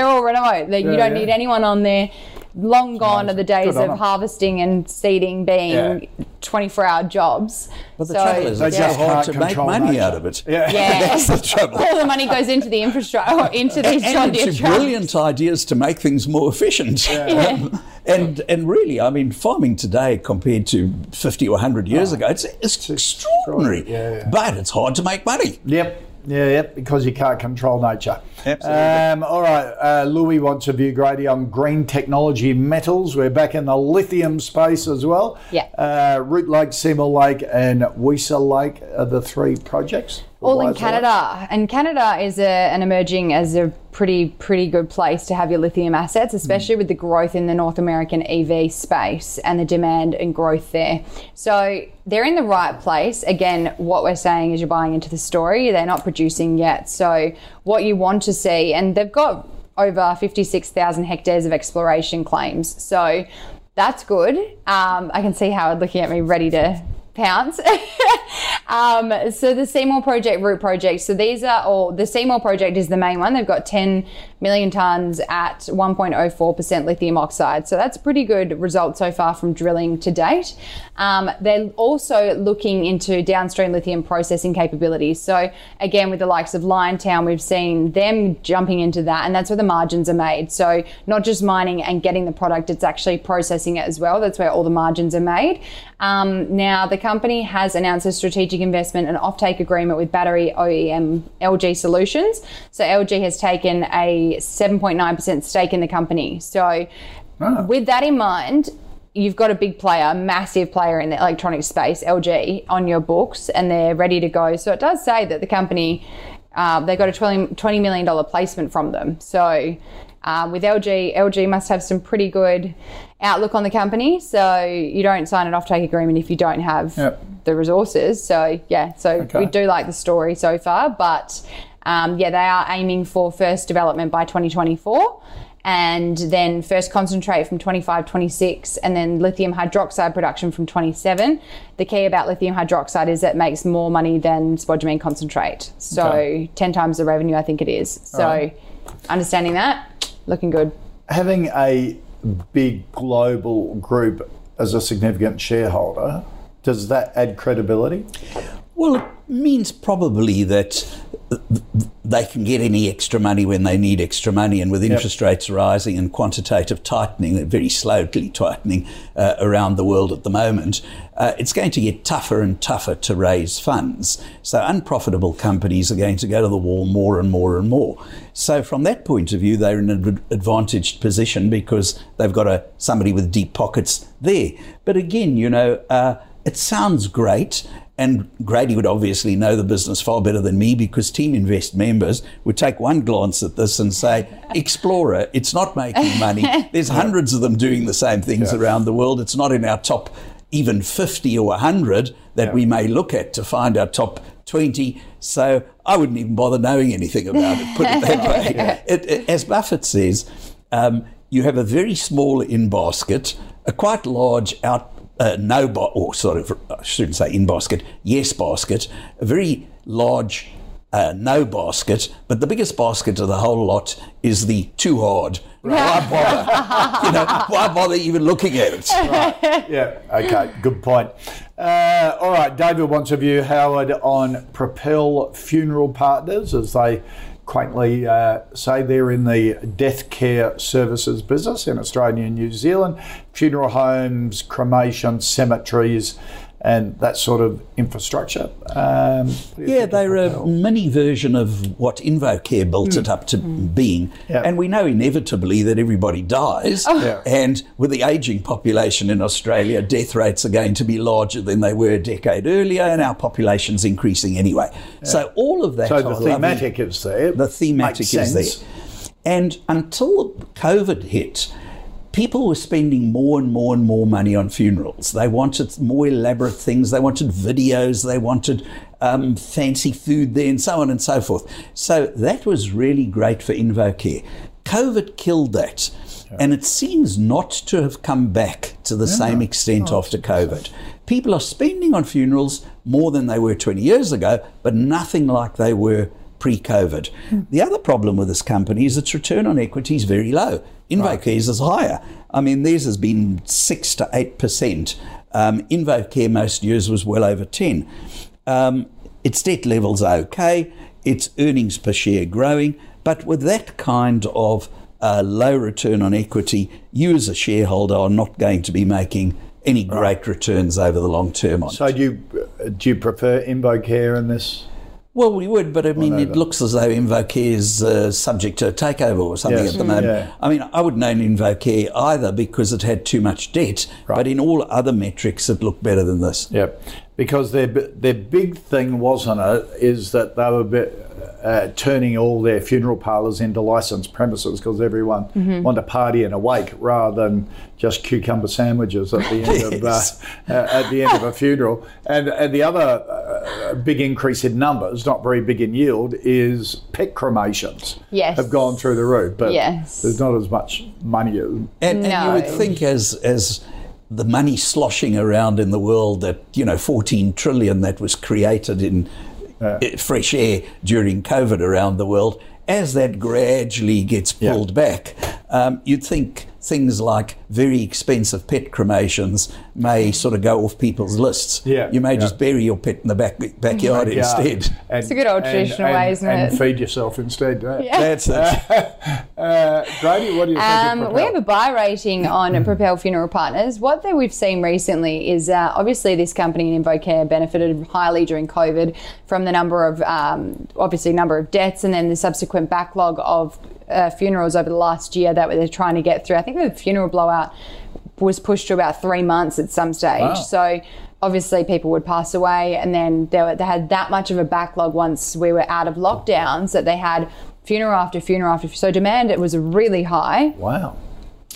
all remote. You don't need anyone on there. Long gone are the days of harvesting and seeding being 24-hour jobs. But the trouble is, they just hard to make money out of it. Yeah. That's the trouble. All the money goes into the infrastructure, into these John Deere trucks. Brilliant ideas to make things more efficient. And really, I mean, farming today compared to 50 or 100 years ago, it's extraordinary. Yeah. But it's hard to make money. Yep. Yeah, because you can't control nature. Absolutely. All right, Louis wants a view, Grady, on Green Technology Metals. We're back in the lithium space as well. Yeah. Root Lake, Seymour Lake and Weiser Lake are the three projects. All in Canada. And Canada is emerging as a pretty good place to have your lithium assets, especially with the growth in the North American EV space and the demand and growth there. So they're in the right place. Again, what we're saying is you're buying into the story. They're not producing yet. So what you want to see, and they've got over 56,000 hectares of exploration claims. So that's good. I can see Howard looking at me ready to pounds. So the Seymour project, Root project. So these are all, the Seymour project is the main one. They've got 10 million tons at 1.04% lithium oxide. So that's a pretty good result so far from drilling to date. They're also looking into downstream lithium processing capabilities. So again, with the likes of Liontown, we've seen them jumping into that, and that's where the margins are made. So not just mining and getting the product, it's actually processing it as well. That's where all the margins are made. Now the company has announced a strategic investment and offtake agreement with battery OEM LG Solutions. So LG has taken a 7.9% stake in the company. So with that in mind, you've got a big player, massive player in the electronic space, LG, on your books, and they're ready to go. So it does say that the company They got a $20 million placement from them. So with LG must have some pretty good outlook on the company. So you don't sign an offtake agreement if you don't have the resources. So, yeah, so we do like the story so far. But, yeah, they are aiming for first development by 2024. And then first concentrate from 25, 26, and then lithium hydroxide production from 27. The key about lithium hydroxide is that it makes more money than spodumene concentrate. So 10 times the revenue, I think it is. So understanding that, looking good. Having a big global group as a significant shareholder, does that add credibility? Well, it means probably that they can get any extra money when they need extra money, and with interest rates rising and quantitative tightening, they're very slowly tightening around the world at the moment, it's going to get tougher and tougher to raise funds. So unprofitable companies are going to go to the wall more and more and more. So from that point of view, they're in an advantaged position because they've got somebody with deep pockets there. But again, you know, it sounds great. And Grady would obviously know the business far better than me, because Team Invest members would take one glance at this and say, Explorer, it's not making money. There's hundreds of them doing the same things around the world. It's not in our top even 50 or 100 that we may look at to find our top 20. So I wouldn't even bother knowing anything about it, put it that way. As Buffett says, you have a very small in-basket, a quite large out. A very large no basket, but the biggest basket of the whole lot is the too hard. Why bother? Why bother even looking at it? Yeah, okay, good point. All right, David wants a view, Howard, on Propel Funeral Partners, as they quaintly say they're in the death care services business in Australia and New Zealand, funeral homes, cremation, cemeteries, and that sort of infrastructure. They're a mini version of what InvoCare built it up to being. Yep. And we know inevitably that everybody dies. And with the ageing population in Australia, death rates are going to be larger than they were a decade earlier, and our population's increasing anyway. So all of that. So the thematic is there. The thematic is there. And until COVID hit, people were spending more and more and more money on funerals. They wanted more elaborate things. They wanted videos. They wanted fancy food there and so on and so forth. So that was really great for InvoCare. COVID killed that. And it seems not to have come back to the same extent after COVID. People are spending on funerals more than they were 20 years ago, but nothing like they were pre-COVID. The other problem with this company is its return on equity is very low. InvoCare's is higher. I mean, theirs has been 6 to 8%. InvoCare most years was well over 10. Its debt levels are okay. Its earnings per share growing. But with that kind of low return on equity, you as a shareholder are not going to be making any great returns over the long term on it. So do you prefer InvoCare in this? Well, we would, but I mean, it looks as though InvoCare is subject to a takeover or something at the moment. Yeah. I mean, I wouldn't own InvoCare either because it had too much debt, but in all other metrics, it looked better than this. Yep, because their big thing, wasn't it, is that they were turning all their funeral parlours into licensed premises because everyone wanted to party in a wake rather than just cucumber sandwiches at the end of a funeral. And the other big increase in numbers, not very big in yield, is pet cremations. Yes, have gone through the roof, but there's not as much money. And you would think as the money sloshing around in the world that, $14 trillion that was created in fresh air during COVID around the world, as that gradually gets pulled back, you'd think things like very expensive pet cremations may sort of go off people's lists. Yeah, you may just bury your pet in the backyard instead. And, it's a good old traditional way, isn't it? And feed yourself instead. That's it. Grady, what do you think of Propel? We have a buy rating on Propel Funeral Partners. What we've seen recently is obviously this company in InvoCare benefited highly during COVID from the number of deaths and then the subsequent backlog of funerals over the last year that they're trying to get through. I think the funeral blowout was pushed to about 3 months at some stage. So obviously people would pass away, and then they had that much of a backlog once we were out of lockdowns that they had funeral after funeral after. So demand, it was really high. Wow.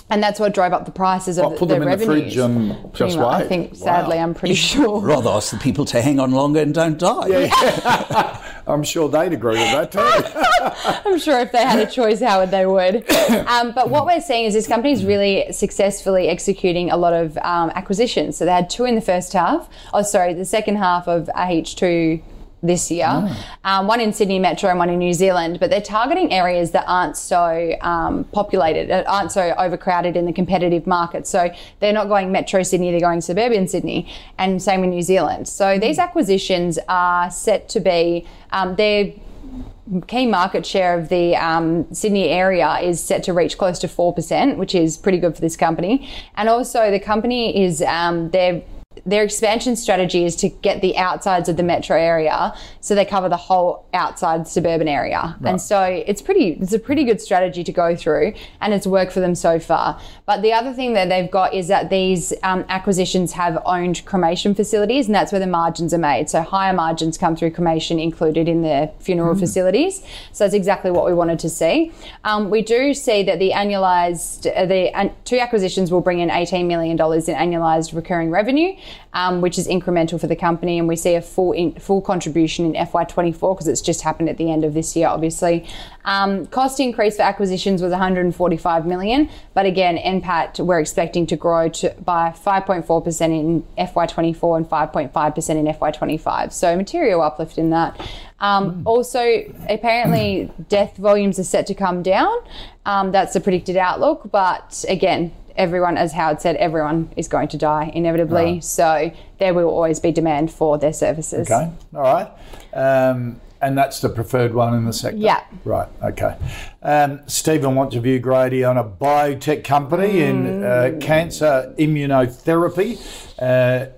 And that's what drove up the prices of the revenues. Put them in the fridge and just wait. I think, sadly, I'm pretty sure. Rather ask the people to hang on longer and don't die. Yeah. I'm sure they'd agree with that too. I'm sure if they had a choice, Howard, they would. But what we're seeing is this company's really successfully executing a lot of acquisitions. So they had two in the first half. Oh, sorry, the second half of H2 this year. One in Sydney Metro and one in New Zealand, but they're targeting areas that aren't so populated, that aren't so overcrowded in the competitive market. So they're not going Metro Sydney, they're going suburban Sydney, and same in New Zealand. So these acquisitions are set to be, they're key market share of the Sydney area is set to reach close to 4%, which is pretty good for this company. And also the company is, their expansion strategy is to get the outsides of the metro area, so they cover the whole outside suburban area. Right. And so it's a pretty good strategy to go through, and it's worked for them so far. But the other thing that they've got is that these acquisitions have owned cremation facilities, and that's where the margins are made. So higher margins come through cremation included in their funeral facilities. So that's exactly what we wanted to see. We do see that the annualized, two acquisitions will bring in $18 million in annualized recurring revenue, which is incremental for the company, and we see a full contribution in FY24 because it's just happened at the end of this year, obviously. Cost increase for acquisitions was $145 million, but again, NPAT we're expecting to grow by 5.4% in FY24 and 5.5% in FY25, so material uplift in that. Also, apparently, death volumes are set to come down. That's the predicted outlook, but again, everyone, as Howard said, everyone is going to die inevitably. Right. So there will always be demand for their services. Okay. All right. And that's the preferred one in the sector? Yeah. Right. Okay. Stephen wants to view Grady on a biotech company in cancer immunotherapy,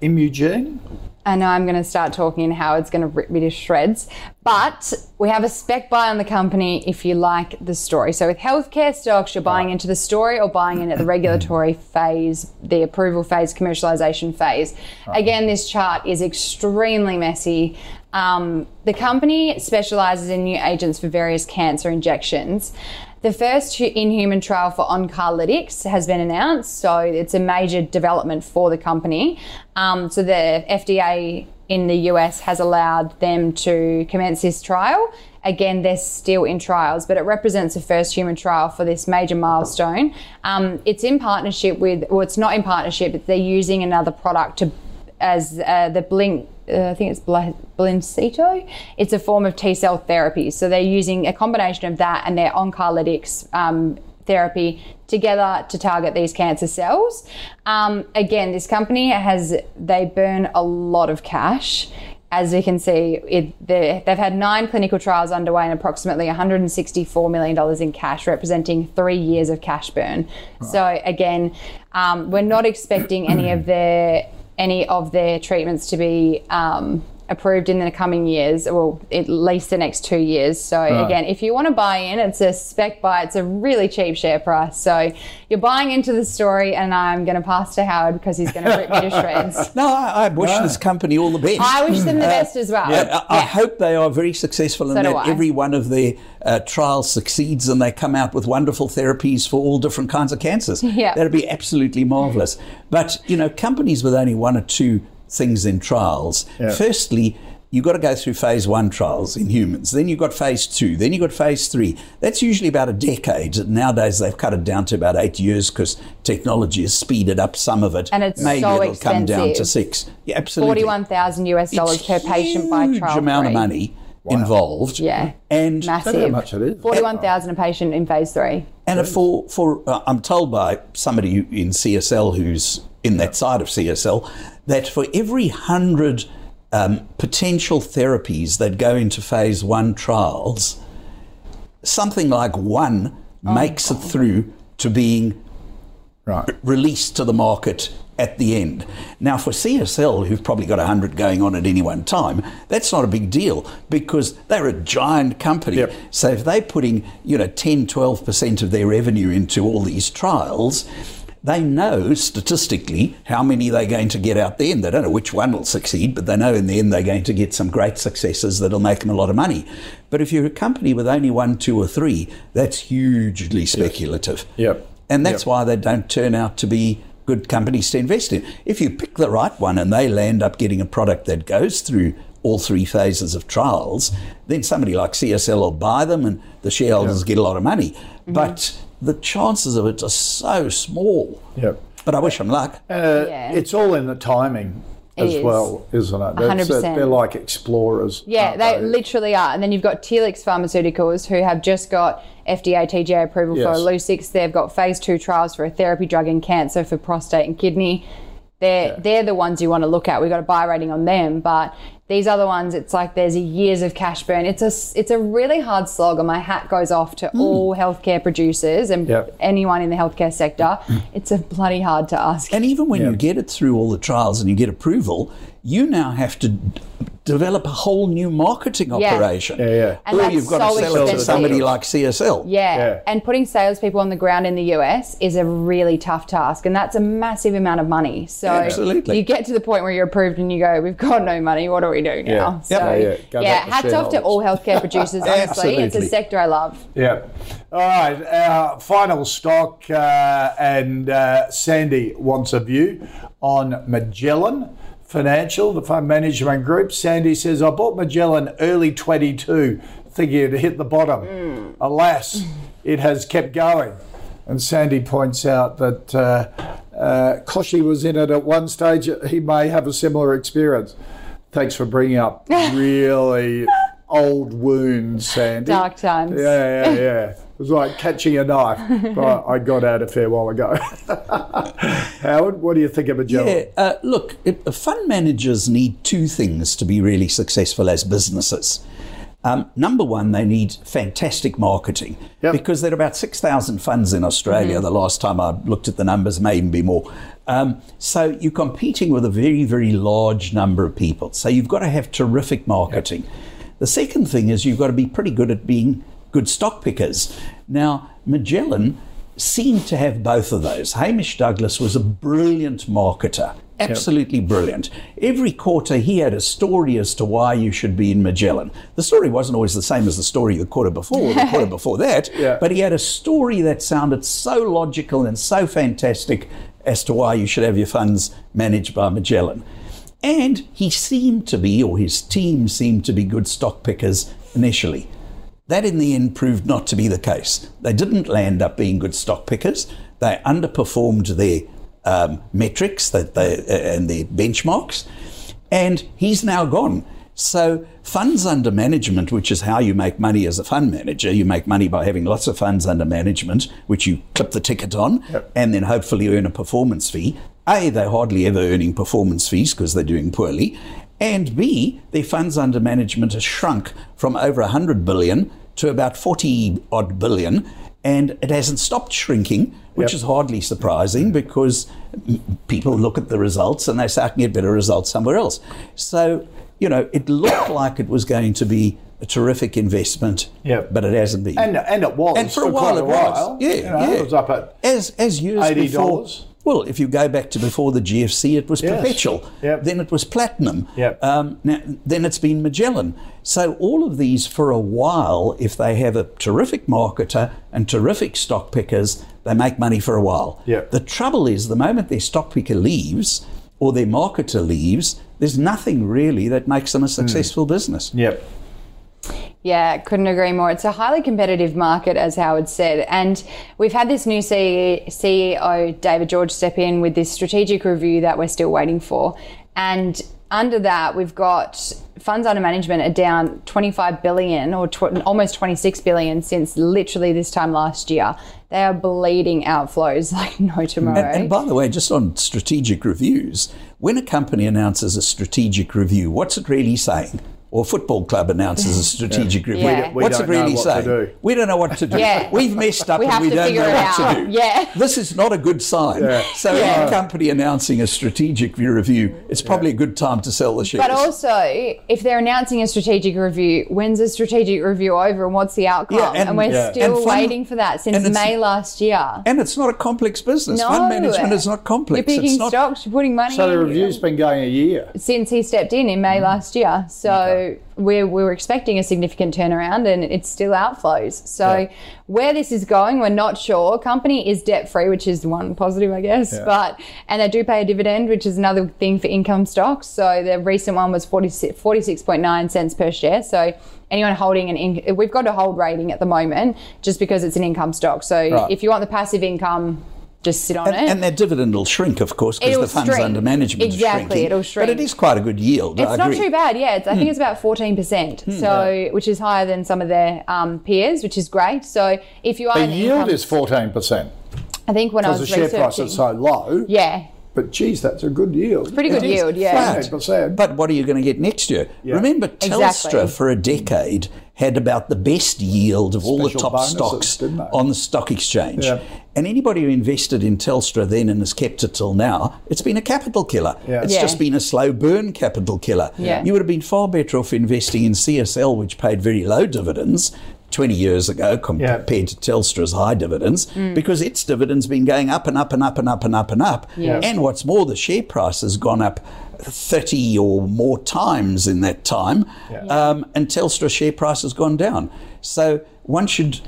Immugene. I know I'm going to start talking and Howard's going to rip me to shreds, but we have a spec buy on the company if you like the story. So with healthcare stocks, you're buying into the story or buying in at the regulatory phase, the approval phase, commercialization phase. Again, this chart is extremely messy. The company specializes in new agents for various cancer injections. The first in-human trial for Oncolytics has been announced, so it's a major development for the company. So the FDA in the US has allowed them to commence this trial. Again, they're still in trials, but it represents the first human trial for this major milestone. It's in partnership with, well, it's not in partnership, but they're using another product to, as the Blink, I think it's Blincito. It's a form of T-cell therapy. So they're using a combination of that and their Oncolytics therapy together to target these cancer cells. Again, this company they burn a lot of cash. As we can see, they've had 9 clinical trials underway and approximately $164 million in cash, representing 3 years of cash burn. Right. So again, we're not expecting any of their treatments to be approved in the coming years, or at least the next 2 years. So again, if you want to buy in, it's a spec buy. It's a really cheap share price. So you're buying into the story, and I'm going to pass to Howard because he's going to rip me to shreds. No, I wish this company all the best. I wish them the best as well. Yeah, I hope they are very successful and that every one of their trials succeeds and they come out with wonderful therapies for all different kinds of cancers. Yeah. That'd be absolutely marvellous. But, you know, companies with only one or two things in trials. Yep. Firstly, you've got to go through phase 1 trials in humans. Then you've got phase 2. Then you've got phase 3. That's usually about a decade. Nowadays, they've cut it down to about 8 years because technology has speeded up some of it. And it's maybe so it'll expensive. Come down to 6. Yeah, absolutely. $41,000 per patient by trial. It's a huge amount of money involved. Yeah. And massive. How much it is. $41,000 a patient in phase 3. And for I'm told by somebody in CSL who's in that side of CSL, that for every 100 potential therapies that go into phase 1 trials, something like one makes it through to being released to the market at the end. Now, for CSL, who've probably got 100 going on at any one time, that's not a big deal because they're a giant company. Yep. So if they're putting 10-12% of their revenue into all these trials, They know statistically how many they're going to get out there, and they don't know which one will succeed, but they know in the end they're going to get some great successes that'll make them a lot of money. But if you're a company with only one, two or three, that's hugely speculative. Yep. And that's why they don't turn out to be good companies to invest in. If you pick the right one and they land up getting a product that goes through all three phases of trials, then somebody like CSL will buy them and the shareholders get a lot of money. Mm-hmm. But the chances of it are so small. Yep. But I wish them luck. It's all in the timing as well, isn't it? 100%. They're like explorers. Yeah, they literally are. And then you've got Telix Pharmaceuticals, who have just got FDA TGA approval for Illuccix. They've got phase 2 trials for a therapy drug in cancer for prostate and kidney. They're the ones you want to look at. We've got a buy rating on them, but these other ones, it's like there's years of cash burn. It's a really hard slog, and my hat goes off to all healthcare producers and anyone in the healthcare sector. It's a bloody hard task. And even when you get it through all the trials and you get approval, you now have to develop a whole new marketing operation. And or you've got to sell it to somebody like CSL. And putting salespeople on the ground in the US is a really tough task, and that's a massive amount of money. So you get to the point where you're approved and you go, we've got no money, what do we do now? Hats off to all healthcare producers, honestly. It's a sector I love. All right, our final stock, and Sandy wants a view on Magellan Financial, the fund management group. Sandy says, I bought Magellan early 22, thinking it hit the bottom. Alas, it has kept going. And Sandy points out that Koshy was in it at one stage. He may have a similar experience. Thanks for bringing up really old wounds, Sandy. Dark times. Yeah. It was like catching a knife, but I got out a fair while ago. Howard, what do you think of Magellan? Look, fund managers need two things to be really successful as businesses. Number one, they need fantastic marketing because there are about 6,000 funds in Australia. The last time I looked at the numbers, may even be more. So you're competing with a very, very large number of people. So you've got to have terrific marketing. The second thing is you've got to be pretty good at being good stock pickers. Now, Magellan seemed to have both of those. Hamish Douglas was a brilliant marketer, absolutely brilliant. Every quarter he had a story as to why you should be in Magellan. The story wasn't always the same as the story the quarter before or the quarter before that, but he had a story that sounded so logical and so fantastic as to why you should have your funds managed by Magellan. And he seemed to be, or his team seemed to be, good stock pickers initially. That in the end proved not to be the case. They didn't land up being good stock pickers. They underperformed their metrics and their benchmarks, and he's now gone. So funds under management, which is how you make money as a fund manager, you make money by having lots of funds under management, which you clip the ticket on and then hopefully earn a performance fee. A, they're hardly ever earning performance fees because they're doing poorly. And B, their funds under management has shrunk from over 100 billion to about 40-odd billion, and it hasn't stopped shrinking, which is hardly surprising because people look at the results and they say, I can get better results somewhere else. So, you know, it looked like it was going to be a terrific investment, but it hasn't been. And it was. And for a while. It was up at as years $80. Before. Well, if you go back to before the GFC, it was Perpetual. Yep. Then it was Platinum. Yep. Now, then it's been Magellan. So all of these, for a while, if they have a terrific marketer and terrific stock pickers, they make money for a while. Yep. The trouble is, the moment their stock picker leaves or their marketer leaves, there's nothing really that makes them a successful business. Yep. Yeah, couldn't agree more. It's a highly competitive market, as Howard said. And we've had this new CEO, David George, step in with this strategic review that we're still waiting for. And under that, we've got funds under management are down 25 billion or almost 26 billion since literally this time last year. They are bleeding outflows like no tomorrow. And by the way, just on strategic reviews, when a company announces a strategic review, what's it really saying? or football club announces a strategic review. Yeah. What's it really say? We don't know what to do. Yeah. We've messed up and we don't know what to do. Yeah. This is not a good sign. Yeah. So any company announcing a strategic review, it's probably a good time to sell the shares. But also, if they're announcing a strategic review, when's the strategic review over and what's the outcome? Yeah, and we're still waiting for that since May last year. And it's not a complex business. No, fund management is not complex. You're picking stocks, you're putting money in. So the review's been going a year. Since he stepped in May last year. So we were expecting a significant turnaround and it's still outflows. So where this is going, we're not sure. Company is debt-free, which is one positive, I guess. Yeah. And they do pay a dividend, which is another thing for income stocks. So the recent one was 46.9 cents per share. So anyone holding we've got a hold rating at the moment just because it's an income stock. So if you want the passive income, just sit on it. And their dividend will shrink, of course, because the funds under management is shrinking. Exactly, it'll shrink. But it is quite a good yield, I agree. It's not too bad, I think it's about 14%, which is higher than some of their peers, which is great. So if you are... The yield is 14%. I think when I was researching... Because the share price is so low. Yeah. But geez, that's a good yield. It's pretty good yield, flat. But what are you going to get next year? Yeah. Remember, Telstra for a decade had about the best yield of all the top stocks on the stock exchange. Yeah. And anybody who invested in Telstra then and has kept it till now, it's been a capital killer. Yeah. It's just been a slow burn capital killer. Yeah. You would have been far better off investing in CSL, which paid very low dividends 20 years ago compared to Telstra's high dividends, because its dividends been going up and up and up and up and up and up. Yeah. And what's more, the share price has gone up 30 or more times in that time, and Telstra's share price has gone down. So one should...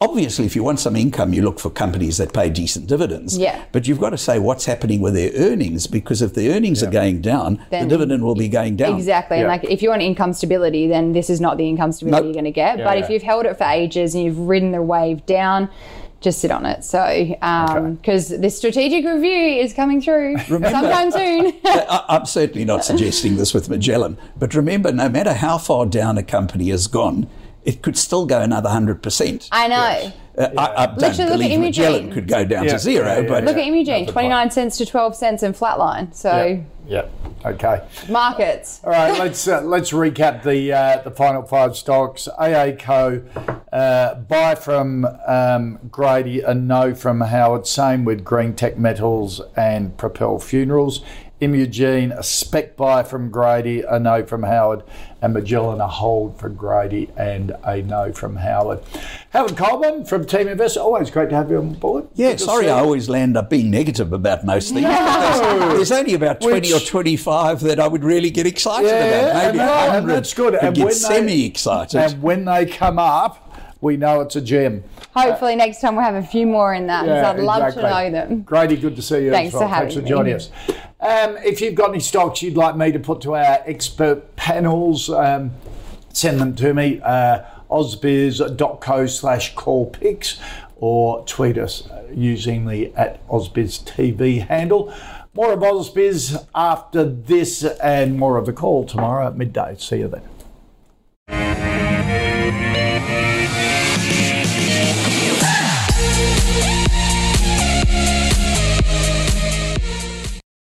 Obviously, if you want some income, you look for companies that pay decent dividends. Yeah. But you've got to say what's happening with their earnings, because if the earnings are going down, then the dividend will be going down. Exactly. Yeah. And if you want income stability, then this is not the income stability you're going to get. But if you've held it for ages and you've ridden the wave down, just sit on it. So, because this strategic review is coming through sometime soon. I'm certainly not suggesting this with Magellan. But remember, no matter how far down a company has gone, it could still go another 100%. I know. Yes. I don't believe Magellan could go down to zero. But look at Imugene, 29 cents to 12 cents and flatline. So okay. Markets. All right, let's recap the final five stocks. AACo, buy from Grady and no from Howard. Same with Green Tech Metals and Propel Funerals. Imugene, a spec buy from Grady, a no from Howard, and Magellan, a hold for Grady and a no from Howard. Howard Coleman from Team Invest, always great to have you on board. Yeah, sorry I always land up being negative about most things. No. There's only about 20 or 25 that I would really get excited about. Maybe 100 that's good. And get semi-excited. And when they come up, we know it's a gem. Hopefully next time we'll have a few more in that. Yeah, I'd love to know them. Grady, good to see you. Thanks for joining us. If you've got any stocks you'd like me to put to our expert panels, send them to me, ausbiz.co/callpicks, or tweet us using the @AusbizTV handle. More of AusBiz after this and more of the call tomorrow at midday. See you then.